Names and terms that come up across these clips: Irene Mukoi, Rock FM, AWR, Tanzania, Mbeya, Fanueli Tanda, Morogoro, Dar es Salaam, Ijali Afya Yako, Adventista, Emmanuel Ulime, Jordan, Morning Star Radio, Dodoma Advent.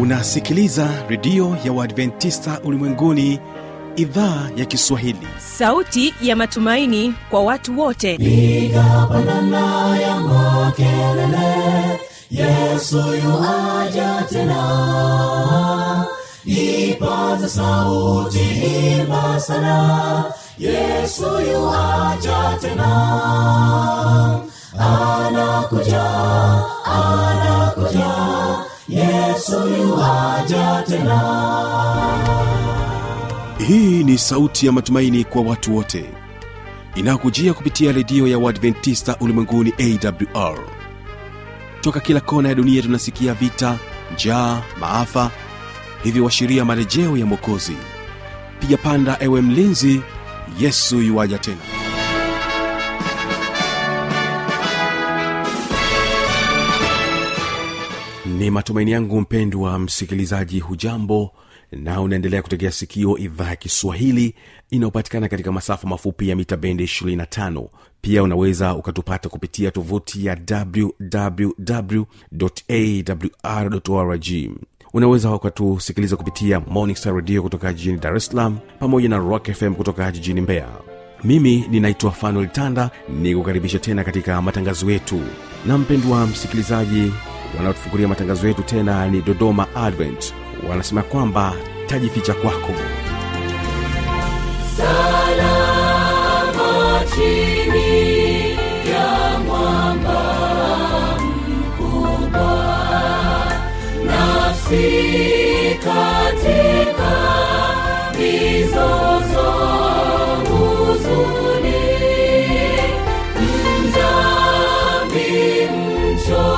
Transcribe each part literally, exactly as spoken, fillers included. Unasikiliza redio ya Waadventista Ulimwenguni, idhaa ya Kiswahili. Sauti ya matumaini kwa watu wote. Piga panana ya makelele, Yesu yuaja tena. Ipaza sauti, imba sana, Yesu yuaja tena. Anakuja, anakuja, Yesu yuaja tena. Hii ni sauti ya matumaini kwa watu wote. Inakujia kupitia redio ya Waadventista Ulimwenguni A W R. Toka kila kona ya dunia tunasikia vita, njaa, maafa, hivi washiria marejeo ya Mwokozi. Piga panda ewe mlinzi, Yesu yuaja tena. Ni matumaini yangu mpendwa msikilizaji, hujambo na unaendelea kutegea sikio idhaa ya Kiswahili inayopatikana katika masafa mafupi ya mita bendi ishirini na tano. Pia unaweza ukatupata kupitia tovuti ya double-u double-u double-u dot a w r dot org. Unaweza ukatusikiliza kupitia Morning Star Radio kutoka jijini Dar es Salaam pamoja na Rock F M kutoka jijini Mbeya. Mimi ninaitwa Fanueli Tanda, nikukaribisha tena katika matangazo yetu. Na mpendwa msikilizaji, wanaotufungulia matangazo yetu tena ni Dodoma Advent. Wanasema kwamba tajificha kwako. Salama chini ya mwamba mkubwa, nafsi katika mizozo huzuni, mdhambi mcho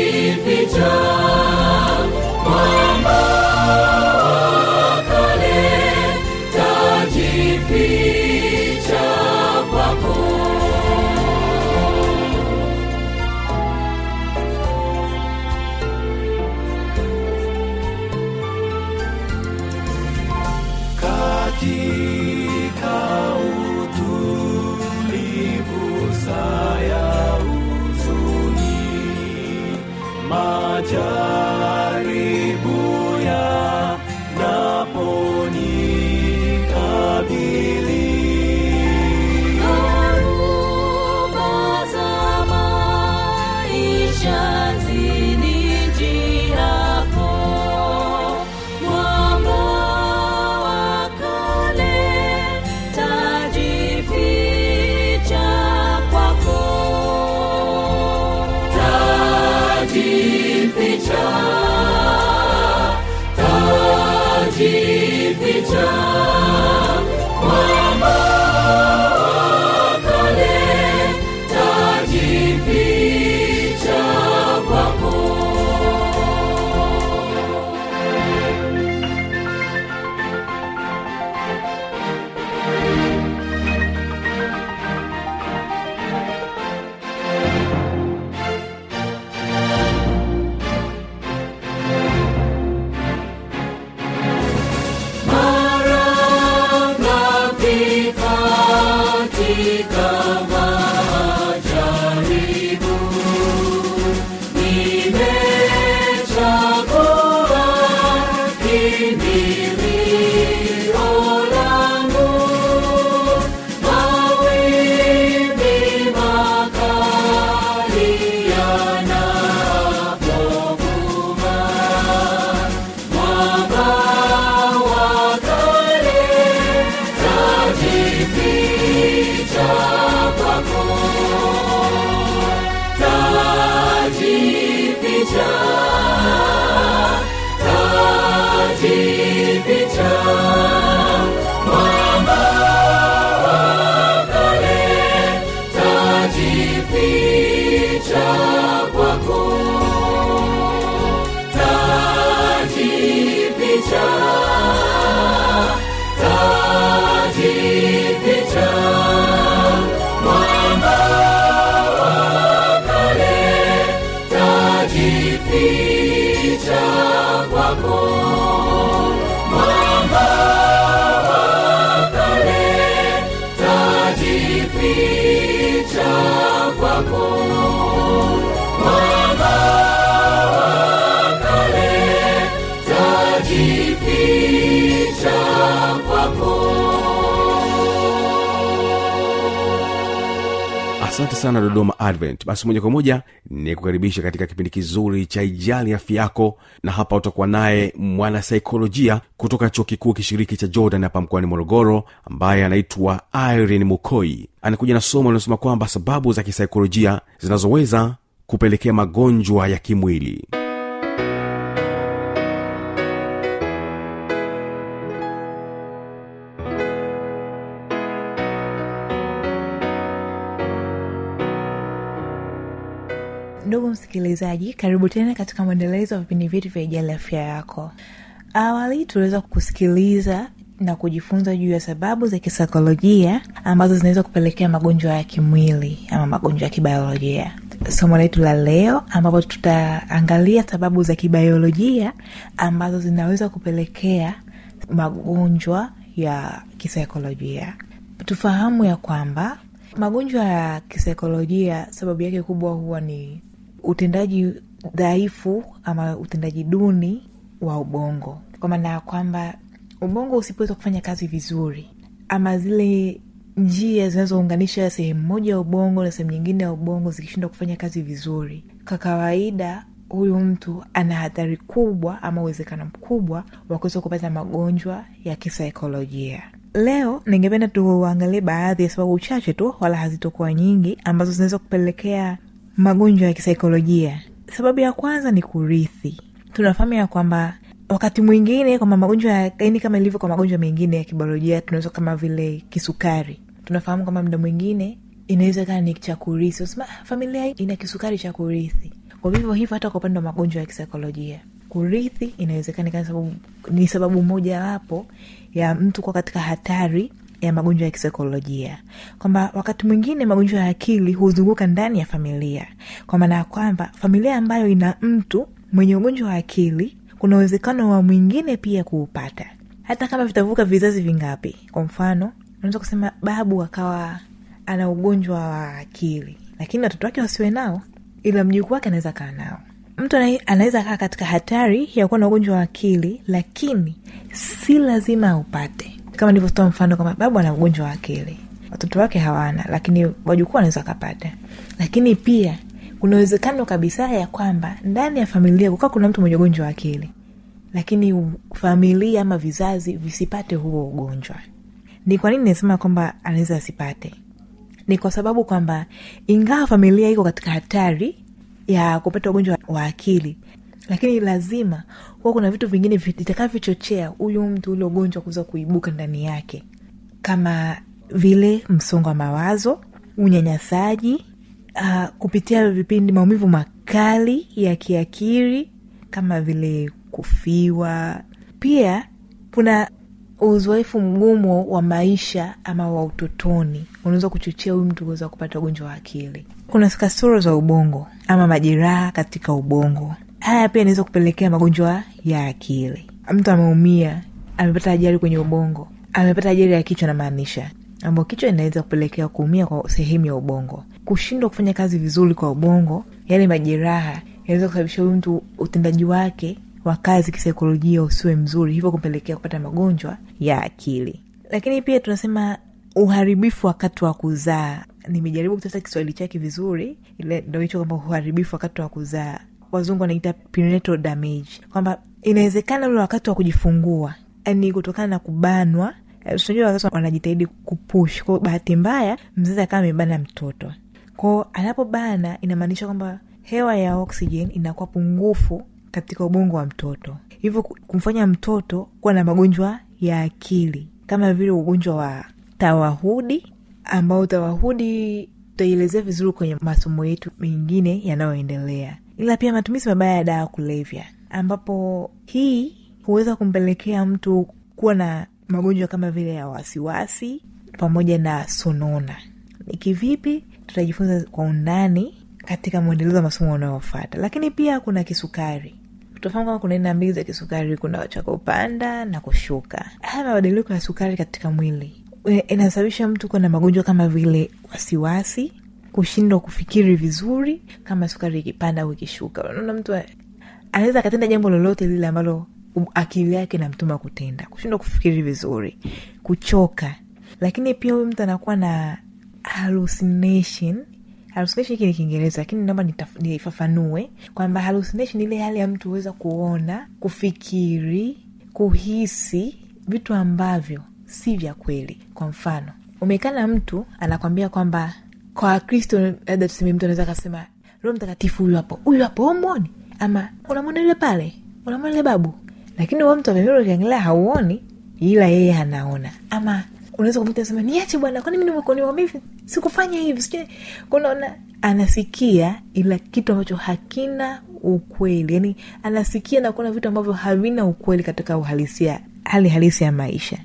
Jai Jai kujificha kwako. Asante sana Dodoma Advent. Basi moja kwa moja nikukaribisha katika kipindi kizuri cha Ijali Afya Yako, na hapa utakuwa naye mwana saikolojia kutoka chuo kikuu kishiriki cha Jordan hapa mkoani Morogoro ambaye anaitwa Irene Mukoi. Anakuja na somo linalosema kwamba sababu za kisaikolojia zinazoweza kupelekea magonjwa ya kimwili. Ndugu msikilizaji, karibu tena katika mwendelezo wa vipindi vyetu vya Ijali Afya Yako. Awali tuliweza kukusikiliza na kujifunza juu ya sababu za kisaikolojia ambazo zinaweza kupelekea magonjwa ya kimwili ama magonjwa ya kibiolojia. Somo letu la leo ambapo tutaangalia sababu za kibiolojia ambazo zinaweza kupelekea magonjwa ya kisaikolojia. Tufahamu ya kwamba magonjwa ya kisaikolojia sababu yake kubwa huwa ni utendaji dhaifu ama utendaji duni wa ubongo. Kwa maana kwamba ubongo usipoweza kufanya kazi vizuri, ama zile njia zinazounganisha sehemu moja ya ubongo na sehemu nyingine ya ubongo zikishindwa kufanya kazi vizuri, kwa kawaida huyu mtu ana hatari kubwa ama uwezekano mkubwa wa kuweza kupata magonjwa ya kisaikolojia. Leo ningependa tuangalie baadhi ya sababu chache tu, wala hazitokuwa nyingi, ambazo zinaweza kupelekea magonjwa ya kisaikolojia. Sababu ya kwanza ni kurithi. Tunafahamu ya kwamba wakati mwingine kama magonjwa yaani kama ilivyo kwa magonjwa mengine ya kibiolojia, tunaweza kama vile kisukari. Tunafahamu kama muda mwingine inaweza kana ni cha kurithi. Usema familia ina kisukari cha kurithi. Kwa hivyo hivyo hata kwa upande wa magonjwa ya kisaikolojia, kurithi inawezekana kama sababu ni sababu moja hapo ya mtu kwa katika hatari ya magonjwa ya kisaikolojia. Kwamba wakati mwingine magonjwa ya akili huzunguka ndani ya familia. Kwa maana kwamba familia ambayo ina mtu mwenye ugonjwa wa akili, kuna uwezekano wa mwingine pia kuupata. Hata kama vitavuka vizazi vingapi. Kwa mfano, unaweza kusema babu akawa ana ugonjwa wa akili, lakini watoto wake wasiwe nao, ila mjukuu wake anaweza kaa nao. Mtu anaweza kaa katika hatari ya kuwa na ugonjwa wa akili, lakini si lazima upate. Kama nilivyotoa mfano kama babu ana ugonjwa wa akili, watoto wake hawana, lakini wajukuu wanaweza kupata. Lakini pia kuna uwezekano kabisa ya kwamba ndani ya familia kukawa kuna mtu mwenye ugonjwa wa akili, lakini familia ama vizazi visipate huo ugonjwa. Ni kwa nini nasema kwamba anaweza asipate? Ni kwa sababu kwamba ingawa familia iko katika hatari ya kupata ugonjwa wa akili, lakini lazima kwa kuna vitu vingine vitakavyochochea huyu mtu ule ugonjwa kuweza kuibuka ndani yake, kama vile msongo wa mawazo, unyanyasaji, uh, kupitia vipindi maumivu makali ya kiakili kama vile kufiwa. Pia kuna uzoefu mgumu wa maisha ama wa utotoni unaweza kuchochea huyu mtu kuweza kupata ugonjwa wa akili. Kuna kasoro za ubongo ama majeraha katika ubongo. Haya pia inaweza kupelekea magonjwa ya akili. Mtu ameumia, amepata ajali kwenye ubongo, amepata ajali ya kichwa na maanisha, ambapo kichwa inaweza kupelekea kuumia kwa sehemu ya ubongo. Kushindwa kufanya kazi vizuri kwa ubongo, yale majeraha yanaweza kusababisha huyu mtu utendaji wake wa kazi kisaikolojia usiwe mzuri, hivyo kupelekea kupata magonjwa ya akili. Lakini pia tunasema uharibifu wakati wa kuzaa. Nimejaribu kutafuta Kiswahili chake vizuri, ile ndio hicho kwamba uharibifu wakati wa kuzaa. Wazungu wanaita prenatal damage. Kwamba inawezekana ule wakati wa kujifungua, yani kutokana na kubanwa, unajua wazazi wanajitahidi kupush. Kwa bahati mbaya, mzazi akawa amebana mtoto. Kwa anapobana inamaanisha kwamba hewa ya oxygen inakuwa pungufu katika ubongo wa mtoto, hivyo kumfanya mtoto kuwa na magonjwa ya akili kama vile ugonjwa wa tawahudi, ambao tawahudi tutaelezea vizuri kwenye masomo yetu mengine yanayoendelea. Ila pia matumizi mabaya ya dawa kulevya, ambapo hii huweza kumpelekea mtu kuwa na magonjwa kama vile ya wasiwasi pamoja na sonona. Ni kivipi? Tutajifunza kwa undani katika mwendelezo wa masomo unayofuata. Lakini pia kuna kisukari. Tutafahamu kama kuna aina mbili za kisukari, kuna cha kupanda na kushuka. Haya mabadiliko ya sukari katika mwili inasababisha mtu kuwa na magonjwa kama vile wasiwasi, kushindwa kufikiri vizuri kama sukari ikipanda au ikishuka. Unaona mtu anaweza akatenda jambo lolote lile ambalo um, akili yake na mtuma kutenda, kushindwa kufikiri vizuri, kuchoka. Lakini pia huyu mtu anakuwa na hallucination. Hallucination hiki ni Kiingereza, lakini naomba nifafanue kwamba hallucination ile hali ya mtu uweza kuona, kufikiri, kuhisi vitu ambavyo si vya kweli. Kwa mfano, umekana mtu anakuambia kwamba kwa Kristo, hata tuseme mtu anaweza kusema Roho Mtakatifu huyu hapo, huyu hapo muone, ama unamwona yule pale, unamwona yule babu. Lakini wao mtu ameviro kiangalia hauoni, ila yeye anaona. Ama unaweza kumwita sema niache bwana, kwani mimi nimekuona hivi, sikufanya hivi, sije kunaona. Anasikia ila kitu ambacho hakina ukweli. Yaani anasikia na kuona vitu ambavyo havina ukweli katika uhalisia, hali halisi ya maisha.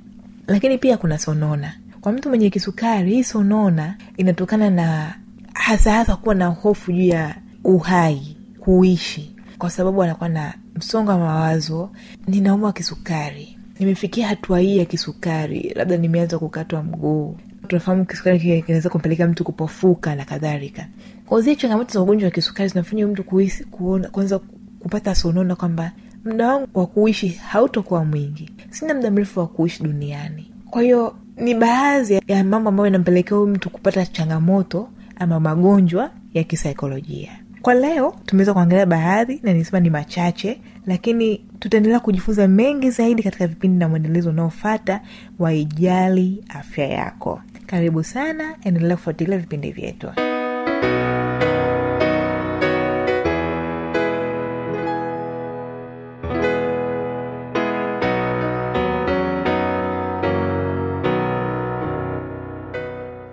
Lakini pia kuna sonona. Kwa mtu mwenye kisukari, hii sonona inatokana na hasa hasa kuwa na hofu juu ya uhai, kuishi. Kwa sababu anakuwa na msongo wa mawazo, ninaumwa kisukari, nimefikia hatua hii ya kisukari, labda nimeanza kukatwa mguu. Tunafahamu kisukari kinaweza kumpeleka mtu kupofuka na kadhalika. Kwa hiyo changamoto za ugonjwa wa kisukari zinafanya mtu kuhisi, kuona, kuanza kupata sonona kwamba muda wangu wa kuishi hautakuwa mwingi. Sina muda mrefu wa kuishi duniani. Kwa hiyo ni baadhi ya mambo ambayo yanampelekea mtu kupata changamoto ama magonjwa ya kisaikolojia. Kwa leo tumeweza kuangalia baadhi na nisema ni machache, lakini tutaendelea kujifunza mengi zaidi katika vipindi na mwendelezo unaofuata wa Ijali Afya Yako. Karibu sana, endelea kufuatilia vipindi vyetu.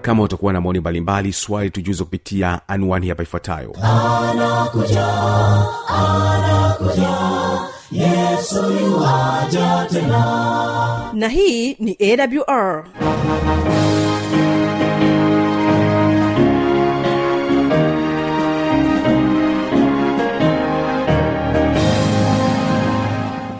Kama utakuwa na maoni mbalimbali, swali tujuze kupitia anwani hapa ifuatayo. Anakuja, anakuja, Yesu yuaja tena. Na hii ni A W R.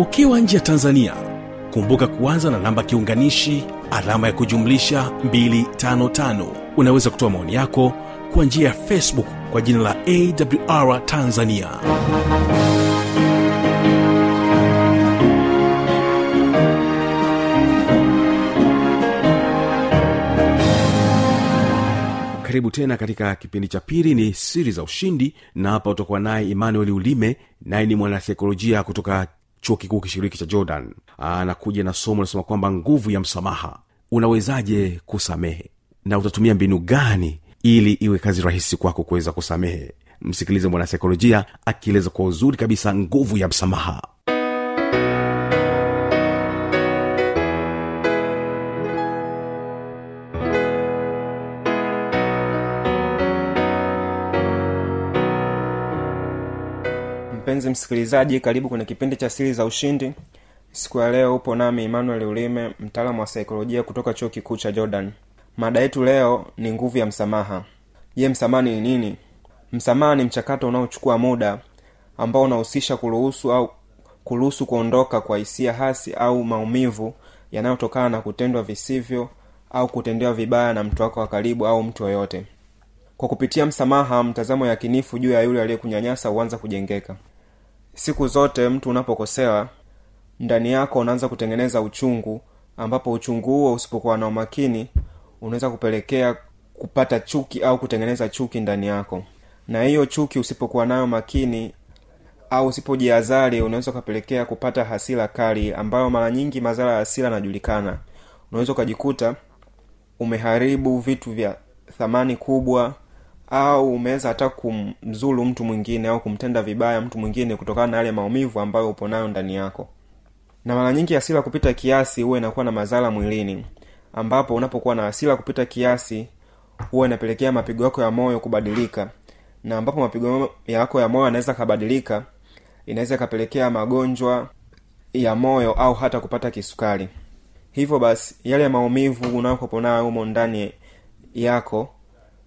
Ukiwa nje ya Tanzania, kumbuka kuanza na namba kiunganishi alama ya kujumlisha mbili tano tano. Unaweza kutoa maoni yako kwa njia ya Facebook kwa jina la A W R Tanzania. Karibu tena katika kipindi cha pili, ni siri za ushindi, na hapa utakuwa naye Emmanuel Ulime, naye ni mwanasaikolojia kutoka Chuo Kikuu Kishiriki cha Jordan. Anakuja na somo linasema kwamba nguvu ya msamaha. Unawezaje kusamehe? Na utatumia mbinu gani ili iwe kazi rahisi kwako kuweza kusamehe? Msikilize mwana saikolojia akieleza kwa uzuri kabisa nguvu ya msamaha. Mpenzi msikilizaji, karibu kwenye kipindi cha siri za ushindi. Siku ya leo upo nami Emmanuel Ulime, mtaalamu wa saikolojia kutoka Chuo Kikuu cha Jordan. Mada yetu leo ni nguvu ya msamaha. Je, msamaha ni nini? Msamaha ni mchakato unaochukua muda ambao unahusisha kuruhusu au kuruhusu kuondoka kwa hisia hasi au maumivu yanayotokana na kutendwa visivyo au kutendewa vibaya na mtu wako wa karibu au mtu yeyote. Kwa kupitia msamaha, mtazamo yakinifu juu ya yule aliyekunyanyasa huanza kujengeka. Siku zote mtu unapokosewa, ndani yako unaanza kutengeneza uchungu, ambapo uchungu huo usipokuwa na umakini unaweza kupelekea kupata chuki au kutengeneza chuki ndani yako. Na hiyo chuki usipokuwa nayo makini au usipojihadhari unaweza kupelekea kupata hasira kali, ambayo mara nyingi madhara ya hasira yanajulikana. Unaweza kujikuta umeharibu vitu vya thamani kubwa, au umeweza hata kumzulu mtu mwingine au kumtenda vibaya mtu mwingine kutokana na yale maumivu ambayo upo nayo ndani yako. Na mara nyingi hasira kupita kiasi huwa inakuwa na madhara mwilini, ambapo unapokuwa na hasira kupita kiasi huwa inapelekea mapigo yako ya moyo kubadilika, na ambapo mapigo yako ya moyo yanaweza kubadilika inaweza kupelekea magonjwa ya moyo au hata kupata kisukari. Hivyo basi yale maumivu unayopona huko ndani yako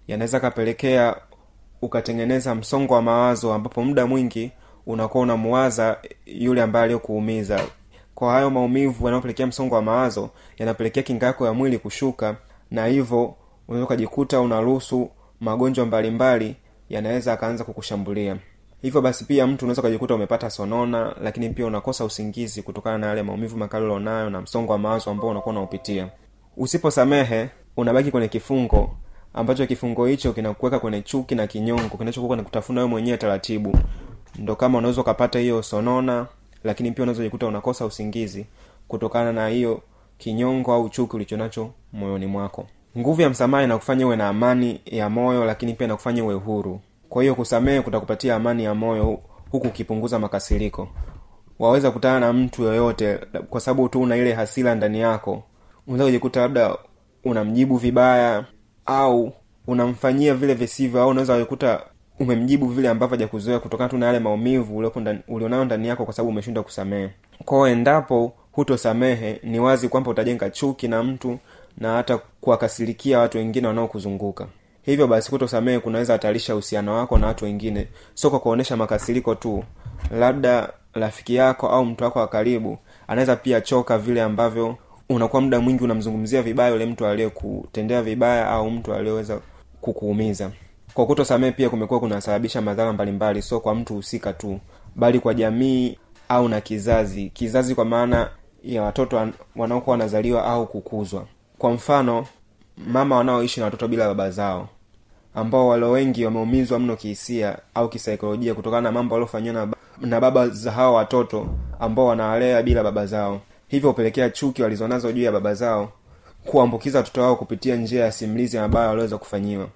yanaweza kapelekea ukatengeneza msongo wa mawazo, ambapo muda mwingi unakuwa unamwaza yule ambaye aliyokuumiza. Kwa hayo maumivu yanayopelekea msongo wa mawazo yanapelekea kinga yako ya mwili kushuka, na hivyo unaweza kujikuta unaruhusu magonjwa mbalimbali yanaweza akaanza kukushambulia. Hivyo basi pia mtu unaweza kujikuta umepata sonona, lakini pia unakosa usingizi kutokana na yale maumivu makali ulionayo na msongo wa mawazo ambao unakuwa unapitia. Usiposamehe unabaki kwenye kifungo ambacho kifungo hicho kinakuweka kwenye chuki na kinyongo kinachokuwa kukutafuna wewe mwenyewe taratibu. Ndio kama unaweza kupata hiyo sonona, lakini pia unaweza kujikuta unakosa usingizi kutokana na hiyo kinyongo au chuki ulichonacho moyoni mwako. Nguvu ya msamaha inakufanya uwe na amani ya moyo, lakini pia inakufanya uwe huru. Kwa hiyo kusamehe kutakupatia amani ya moyo huku ukipunguza makasiriko. Waweza kutana na mtu yoyote kwa sababu tu una ile hasira ndani yako. Unaweza kujikuta labda unamjibu vibaya au unamfanyia vile visivyo, au unaweza kujikuta umemjibu vile ambavyo hajakuzoea kutokana tu na yale maumivu ulionayo ulionayo ndani yako kwa sababu umeshindwa kusamehe. Kwa hiyo endapo hutosamehe ni wazi kwamba utajenga chuki na mtu na hata kuwakasirikia watu wengine wanaokuzunguka. Hivyo basi kutosamehe kunaweza hatarisha uhusiano wako na watu wengine. Sio kwa kuonesha makasiriko tu. Labda rafiki yako au mtu wako wa karibu anaweza pia choka vile ambavyo unakuwa muda mwingi unamzungumzia vibaya yule mtu aliyekutendea vibaya au mtu aliyeweza kukuumiza. Kwa kutosamehe pia kumekuwa kunasababisha madhara mbalimbali, sio kwa mtu husika tu, bali kwa jamii au na kizazi. Kizazi kwa maana ya watoto wanaokuwa wanazaliwa au kukuzwa. Kwa mfano, mama wanaoishi na watoto bila baba zao, ambao walio wengi wameumizwa mno kihisia au kisaikolojia kutokana na mambo waliyofanywa na baba za hao watoto ambao wanawalea bila baba zao. Hivyo upelekea chuki walizonazo juu ya baba zao kuambukiza watoto wao kupitia njia ya simulizi ambayo waliweza kufanyiwa,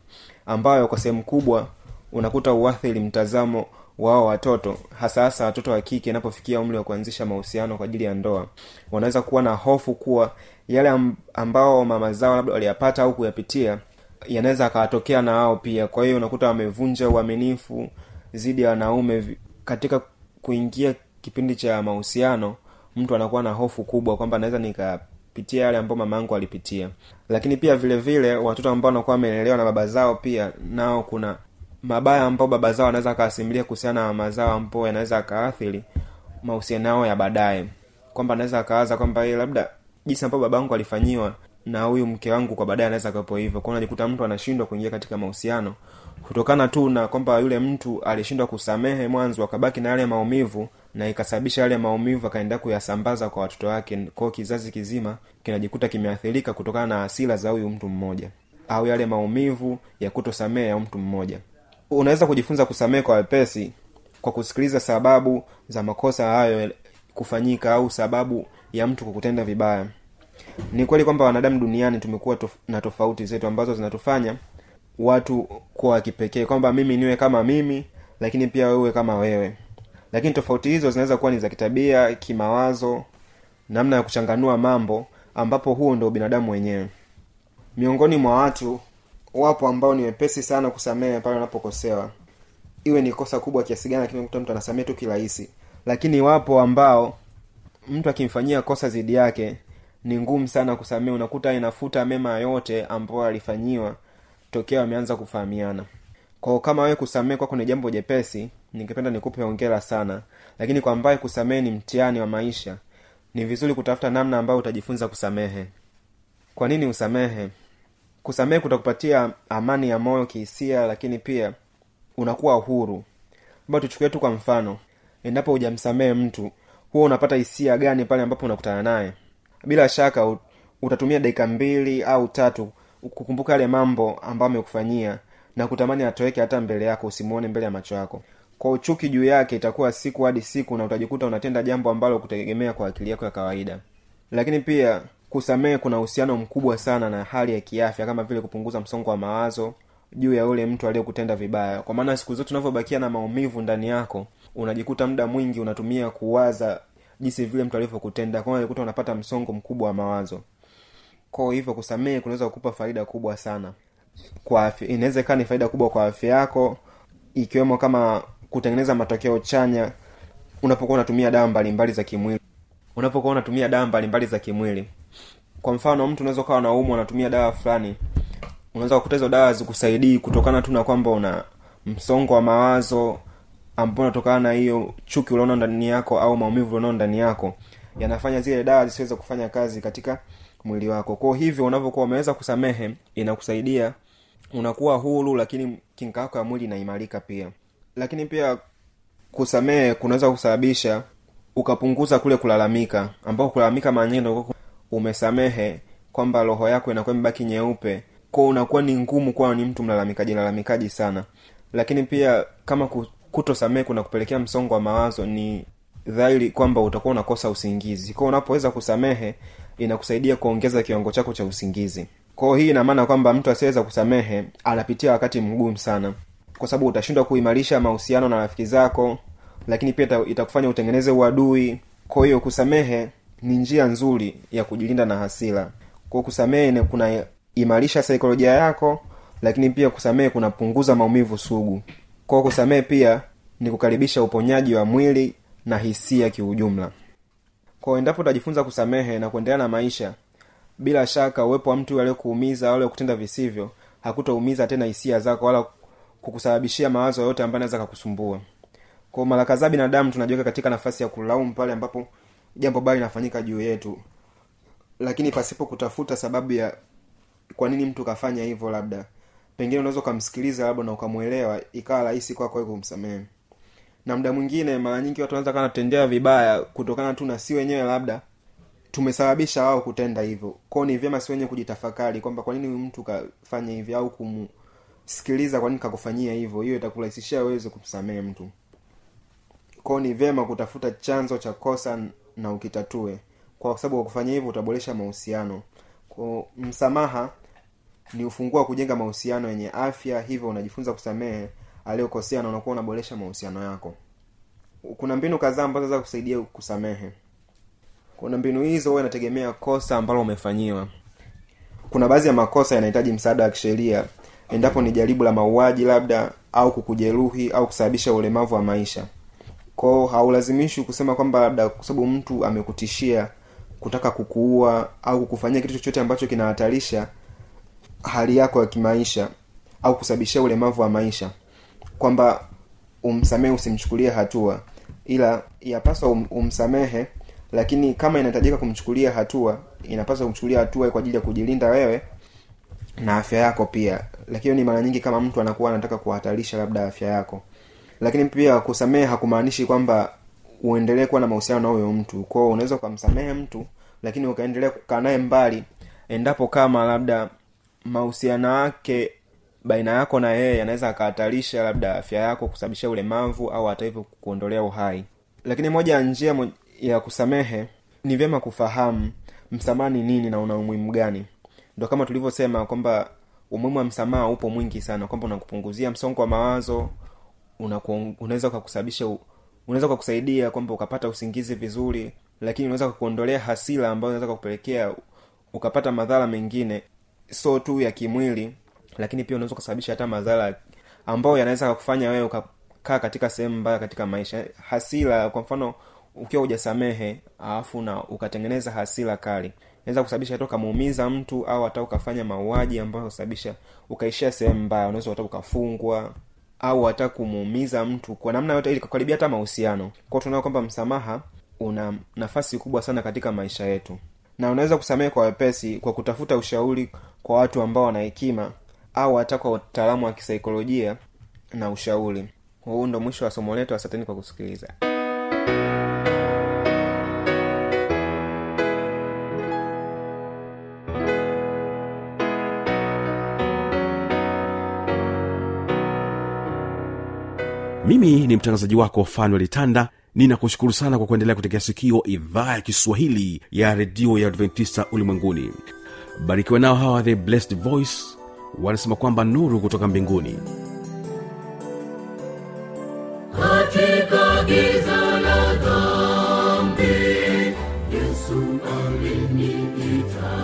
ambayo kwa sehemu kubwa unakuta uathiri mtazamo wao watoto, hasa hasa watoto wa kike wanapofikia umri wa kuanzisha mahusiano kwa ajili ya ndoa. Wanaweza kuwa na hofu kuwa yale ambao mama zao labda waliyapata au kuyapitia yanaweza akatokea na wao pia. Kwa hiyo unakuta wamevunja uaminifu zidi ya wanaume katika kuingia kipindi cha mahusiano. Mtu anakuwa na hofu kubwa kwamba naweza nikapitia yale ambayo mamangu alipitia. Lakini pia vile vile watoto ambao wanakuwa wamelelewa na baba zao pia nao kuna mabaya ambao baba zao anaweza akasimulia kuhusiana na mama zao, ambao yanaweza akaathiri mahusiano yao ya baadaye. Kwamba anaweza akaanza kwamba yeye labda jinsi ambao babangu alifanyiwa na huyu mke wangu kwa baadaye anaweza kapo hivyo. Kwa hiyo unajikuta mtu anashindwa kuingia katika mahusiano kutokana tu na kwamba yule mtu alishindwa kusamehe mwanzo, akabaki na yale maumivu na ikasababisha yale maumivu akaenda kuyasambaza kwa watoto wake. Kwa kizazi kizima kinajikuta kimeathirika kutokana na hasira za huyu mtu mmoja au yale maumivu ya kutosamehe ya mtu mmoja. Unaweza kujifunza kusamehe kwa wepesi kwa kusikiliza sababu za makosa hayo kufanyika au sababu ya mtu kukutenda vibaya. Ni kweli kwamba wanadamu duniani tumekuwa tof- na tofauti zetu ambazo zinatufanya watu kuwa kipekee, kwamba mimi niwe kama mimi lakini pia wewe kama wewe. Lakini tofauti hizo zinaweza kuwa ni za kitabia, kimawazo, namna ya kuchanganua mambo, ambapo huo ndio binadamu wenyewe. Miongoni mwa watu wapo ambao ni wepesi sana kusamehe pale wanapokosewa. Iwe ni kosa kubwa kiasi gani lakini mtu anasamehe tu kirahisi. Lakini wapo ambao mtu akimfanyia kosa zidi yake ni ngumu sana kusamehe. Unakuta inafuta mema yote ambayo alifanyiwa tokea wameanza kufahamiana. Kwa kama wewe kusamehe kwako ni jambo jepesi, ningependa nikupe hongera sana. Lakini kwa ambaye kusamehe ni mtihani wa maisha, ni vizuri kutafuta namna ambayo utajifunza kusamehe. Kwa nini usamehe? Kusamehe kutakupatia amani ya moyo kihisia, lakini pia unakuwa huru. Mbona tuchukue tu kwa mfano, endapo hujamsamehe mtu, huo unapata hisia gani pale ambapo unakutana naye? Bila shaka utatumia dakika mbili au tatu kukumbuka yale mambo ambayo amekufanyia na kutamani atoweke hata mbele yako, usimuone mbele ya macho yako. Kwa uchuki juu yake itakuwa siku hadi siku na utajikuta unatenda jambo ambalo kutegemea kwa akili yako ya kawaida. Lakini pia kusamehe kuna uhusiano mkubwa sana na hali ya kiafya, kama vile kupunguza msongo wa mawazo juu ya yule mtu aliyekutenda vibaya. Kwa maana siku zote unavyobakia na maumivu ndani yako, unajikuta muda mwingi unatumia kuwaza jinsi vile mtu alivyokutenda. Kwa hiyo unajikuta unapata msongo mkubwa wa mawazo. Kwa hivyo kusamehe kunaweza kukupa faida kubwa sana kwa afya. Inaweza ikawa ni faida kubwa kwa afya yako, ikiwemo kama kutengeneza matokeo chanya unapokuwa unatumia dawa mbalimbali za kimwili. unapokuwa unatumia dawa mbalimbali za kimwili. Kwa mfano mtu unaweza kuwa anaumwa anatumia dawa fulani, unaweza kukuta hizo dawa zikusaidii kutokana tu na kwamba una msongo wa mawazo ambao unatokana na hiyo chuki uliona ndani yako au maumivu uliona ndani yako, yanafanya zile dawa zisiweze kufanya kazi katika mwili wako. Kwa hivyo unapokuwa umeweza kusamehe inakusaidia, unakuwa huru, lakini kinga yako ya mwili inaimarika pia. Lakini pia kusamehe kunaweza kusababisha ukapunguza kule kulalamika, ambao kulalamika maana yake ndio umesamehe kwamba roho yako inakuwa imebaki nyeupe, kwa unakuwa ni ngumu kwa ni mtu mlalamikaji mlalamikaji sana. Lakini pia kama kutosamehe kuna kupelekea msongo wa mawazo, ni dhahiri kwamba utakuwa unakosa usingizi. Kwa unapoweza kusamehe inakusaidia kuongeza kiwango chako cha usingizi. Kwa hii ina maana kwamba mtu asiyeweza kusamehe anapitia wakati mgumu sana, kwa sababu utashindwa kuimarisha mahusiano na rafiki zako, lakini pia itakufanya utengeneze uadui. Kwa hiyo kusamehe ni njia nzuri ya kujilinda na hasira. Kwa kusamehe kuna imarisha saikolojia yako, lakini pia kusamehe kunapunguza maumivu sugu. Kwa kusamehe pia ni kukaribisha uponyaji wa mwili na hisia kiujumla. Kwa endapo utajifunza kusamehe na kuendelea na maisha, bila shaka uwepo wa mtu aliyekuumiza au aliyekutenda visivyo hakutaumiza tena hisia zako wala kukusababishia mawazo yote ambayo yanaweza kukusumbua. Kwa mara kadhaa binadamu tunajiweka katika nafasi ya kulaumu pale ambapo jambo baya linafanyika juu yetu, lakini pasipo kutafuta sababu ya kwa nini mtu kafanya hivyo. Labda pengine unaweza kumsikiliza labda na ukamuelewa, ikawa rahisi kwako wewe kumsamehe. Na muda mwingine mara nyingi watu wanaanza kana tendea vibaya kutokana tu na si wenyewe labda tumesababisha wao kutenda hivyo. Kwa ni vyema si wenyewe kujitafakari kwamba kwa nini mtu kafanya hivi au kumsikiliza kwa nini kakufanyia hivyo. Hiyo itakurahisishia uweze kumsamehe mtu. Kwa ni vyema kutafuta chanzo cha kosa na ukitatue, kwa sababu ukifanya hivyo utaboresha mahusiano. Kwa msamaha ni ufunguo wa kujenga mahusiano yenye afya, hivyo unajifunza kusamehe aliyokosea na unakuwa unaboresha mahusiano yako. Kuna mbinu kadhaa ambazo za kusaidia kusamehe. Kuna mbinu hizo wewe unategemea kosa ambalo umefanyiwa. Kuna baadhi ya makosa yanahitaji msaada wa kisheria, endapo ni jaribu la mauaji labda au kukujeruhi au kusababisha ulemavu wa maisha. Kwa haulazimishi kusema kwamba labda kwa sababu mtu amekutishia kutaka kukuua au kukufanyia kitu chochote ambacho kinahatarisha hali yako ya kimaisha au kusababisha ulemavu wa maisha, kwamba umsamehe usimchukulie hatua, ila yapaswa um, umsamehe, lakini kama inahitajika kumchukulia hatua inapaswa kumchukulia hatua kwa ajili ya kujilinda wewe na afya yako pia. Lakini ni mara nyingi kama mtu anakuwa anataka kuhatarisha labda afya yako. Lakini pia kusamehe hakumaanishi kwamba uendelee kuwa na mahusiano na huyo mtu. Kwa hiyo unaweza kumsamehe mtu lakini ukaendelea kukaa naye mbali, endapo kama labda mahusiano yake baina yako na yeye yanaweza kuhatarisha labda afya yako, kusababisha ulemavu au hata hivyo kukuondolea uhai. Lakini moja ya njia moj- ya kusamehe ni vyema kufahamu msamaha ni nini na una umuhimu gani. Ndio kama tulivyosema kwamba umuhimu wa msamaha upo mwingi sana, kwamba unakupunguzia msongo wa mawazo, unaweza kukusababisha unaweza kukusaidia kwamba ukapata usingizi vizuri, lakini unaweza kukuondolea hasira ambayo inaweza kukupelekea ukapata madhara mengine sio tu ya kimwili, lakini pia unaweza kusababisha hata madhara ambayo yanaweza kukufanya wewe ukakaa katika sehemu mbaya katika maisha. Hasira kwa mfano ukiwa hujasamehe afu na ukatengeneza hasira kali, inaweza kusababisha hata kumuumiza mtu au hata ukafanya mauaji ambayo husababisha ukaishia sehemu mbaya. Unaweza hata ukafungwa au hata kumuumiza mtu kwa namna yote ili kukaribia hata mahusiano. Kwa tunaona kwamba msamaha una nafasi kubwa sana katika maisha yetu. Na unaweza kusamehe kwa wepesi kwa kutafuta ushauri kwa watu ambao wana hekima au hata kwa wataalamu wa kisaikolojia na ushauri. Huu ndio mwisho wa somo letu. Asanteni kwa kusikiliza. Mimi ni mtangazaji wako Fanueli Tanda. Ninakushukuru sana kwa kuendelea kutegea sikio idhaa ya Kiswahili ya Radio ya Adventista Ulimwenguni. Barikiwa nao hawa the blessed voice, wanasema kwamba nuru kutoka mbinguni. Katika giza la dhambi Yesu aliniita,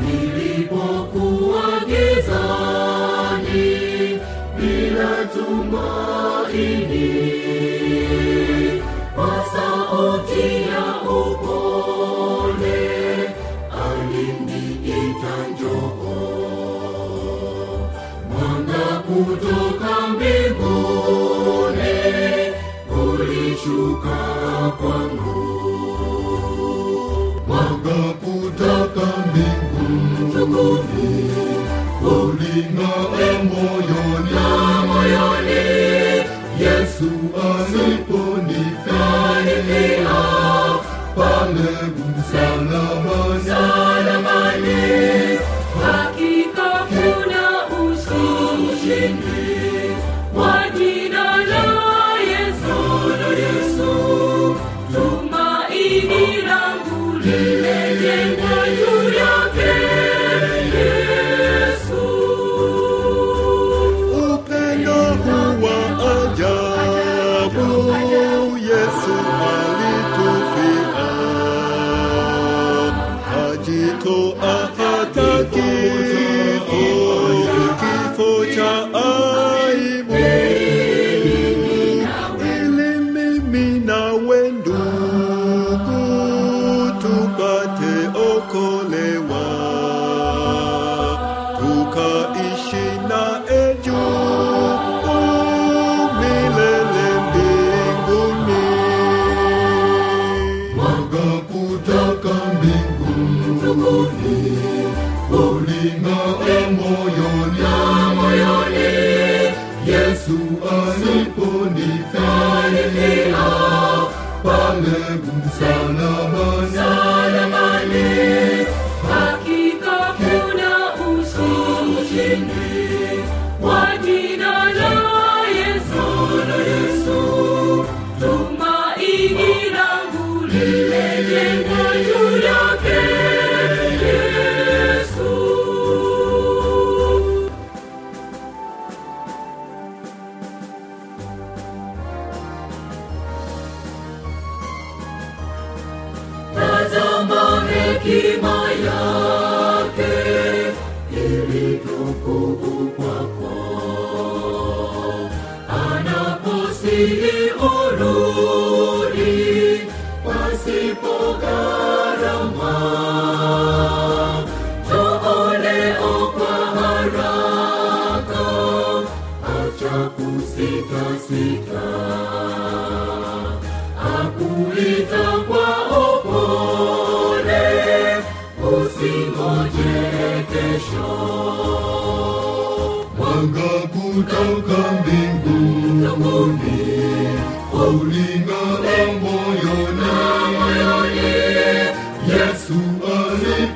nilipokuwa gizani bila tumaini, kwa sauti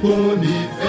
Bonita.